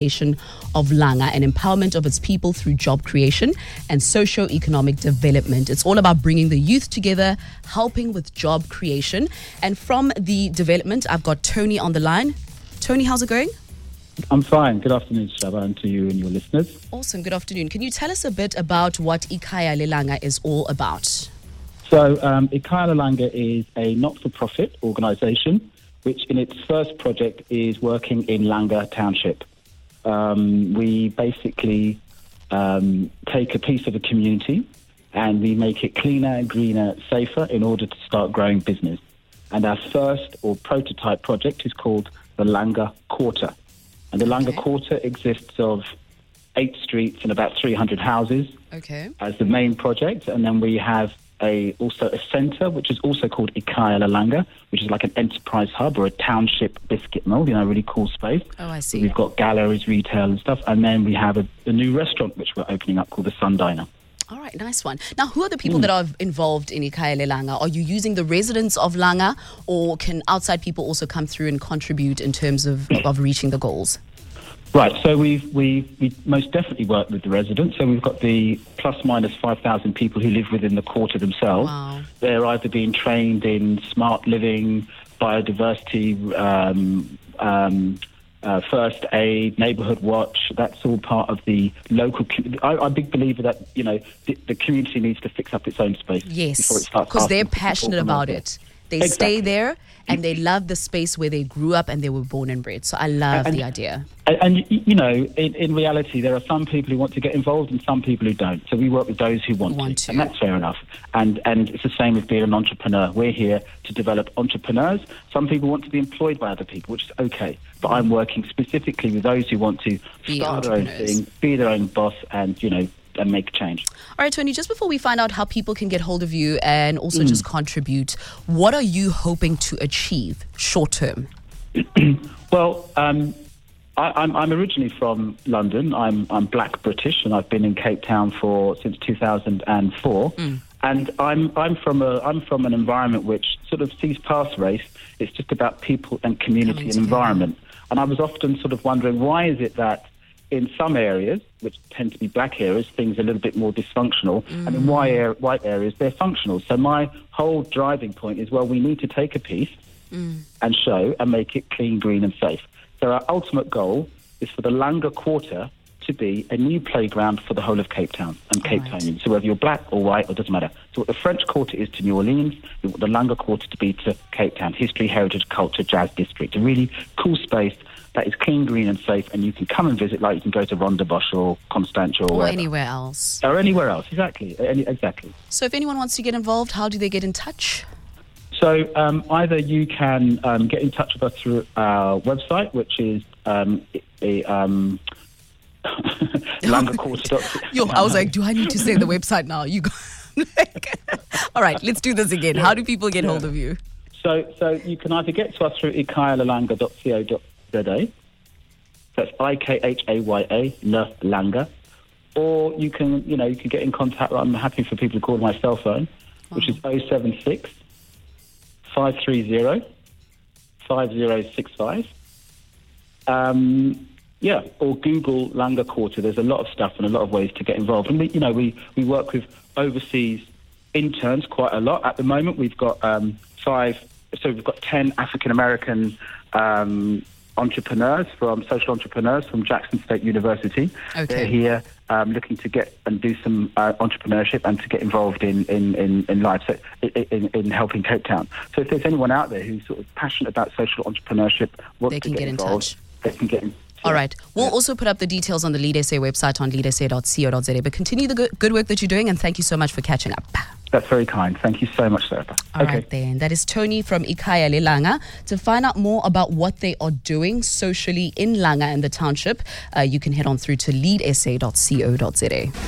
Of Langa and empowerment of its people through job creation and socio-economic development. It's all about bringing the youth together, helping with job creation. And from the development, I've got Tony on the line. Tony, how's it going? I'm fine. Good afternoon, Shaba, and to you and your listeners. Awesome. Good afternoon. Can you tell us a bit about what Ikhaya leLanga is all about? So Ikhaya leLanga is a not-for-profit organization, which in its first project is working in Langa Township. We basically take a piece of a community and we make it cleaner and greener, safer in order to start growing business. And our first or prototype project is called the Langa Quarter. And the Langa Quarter exists of 8 streets and about 300 houses as the main project. And then we have also a centre, which is also called Ikhaya leLanga, which is like an enterprise hub or a township biscuit mill, a really cool space. Oh, I see. We've got galleries, retail and stuff. And then we have a new restaurant, which we're opening up, called the Sun Diner. All right, nice one. Now, who are the people that are involved in Ikhaya leLanga? Are you using the residents of Langa, or can outside people also come through and contribute in terms of reaching the goals? Right, so we most definitely work with the residents. So we've got the plus minus 5,000 people who live within the quarter themselves. Wow. They're either being trained in smart living, biodiversity, first aid, neighbourhood watch. That's all part of the local community. I'm a big believer that, the community needs to fix up its own space. Yes, before it starts, because they're passionate about it. They stay there and they love the space where they grew up and they were born and bred. So I love the idea. And, in reality, there are some people who want to get involved and some people who don't. So we work with those who want to. And that's fair enough. And it's the same with being an entrepreneur. We're here to develop entrepreneurs. Some people want to be employed by other people, which is okay. But I'm working specifically with those who want to start their own thing, be their own boss and, and make change. All right, Tony, just before we find out how people can get hold of you and also just contribute, what are you hoping to achieve short term? Well, I'm originally from London. I'm Black British, and I've been in Cape Town since 2004. And I'm from an environment which sort of sees past race. It's just about people and community and environment. And I was often sort of wondering, why is it that in some areas, which tend to be black areas, things are a little bit more dysfunctional, and in white areas, they're functional. So my whole driving point is, we need to take a piece and show and make it clean, green and safe. So our ultimate goal is for the Langa Quarter to be a new playground for the whole of Cape Town and Cape Townians. So whether you're black or white, it doesn't matter. So what the French Quarter is to New Orleans, you want the Langa Quarter to be to Cape Town. History, heritage, culture, jazz district. A really cool space that is clean, green and safe, and you can come and visit, like you can go to Rondebosch or Constantia or anywhere else. Or anywhere else, exactly. So if anyone wants to get involved, how do they get in touch? So either you can get in touch with us through our website, which is langaquarter.com. I was like, do I need to say the website now? You go. All right, let's do this again. How do people get hold of you? So you can either get to us through ikhayalelanga.co.za. That's Ikhaya leLanga, or you can get in contact. I'm happy for people to call my cell phone, which is 076-530-5065. Or Google Langa Quarter. There's a lot of stuff and a lot of ways to get involved. And we work with overseas interns quite a lot at the moment. We've got 10 African American social entrepreneurs from Jackson State University. They're here looking to get and do some entrepreneurship and to get involved in life, so in helping Cape Town. So if there's anyone out there who's sort of passionate about social entrepreneurship, they can get in touch. All right. We'll also put up the details on the LeadSA website on leadsa.co.za. But continue the good work that you're doing, and thank you so much for catching up. That's very kind. Thank you so much, Sarah. All right then. That is Tony from Ikhaya leLanga. To find out more about what they are doing socially in Langa and the township, you can head on through to leadsa.co.za.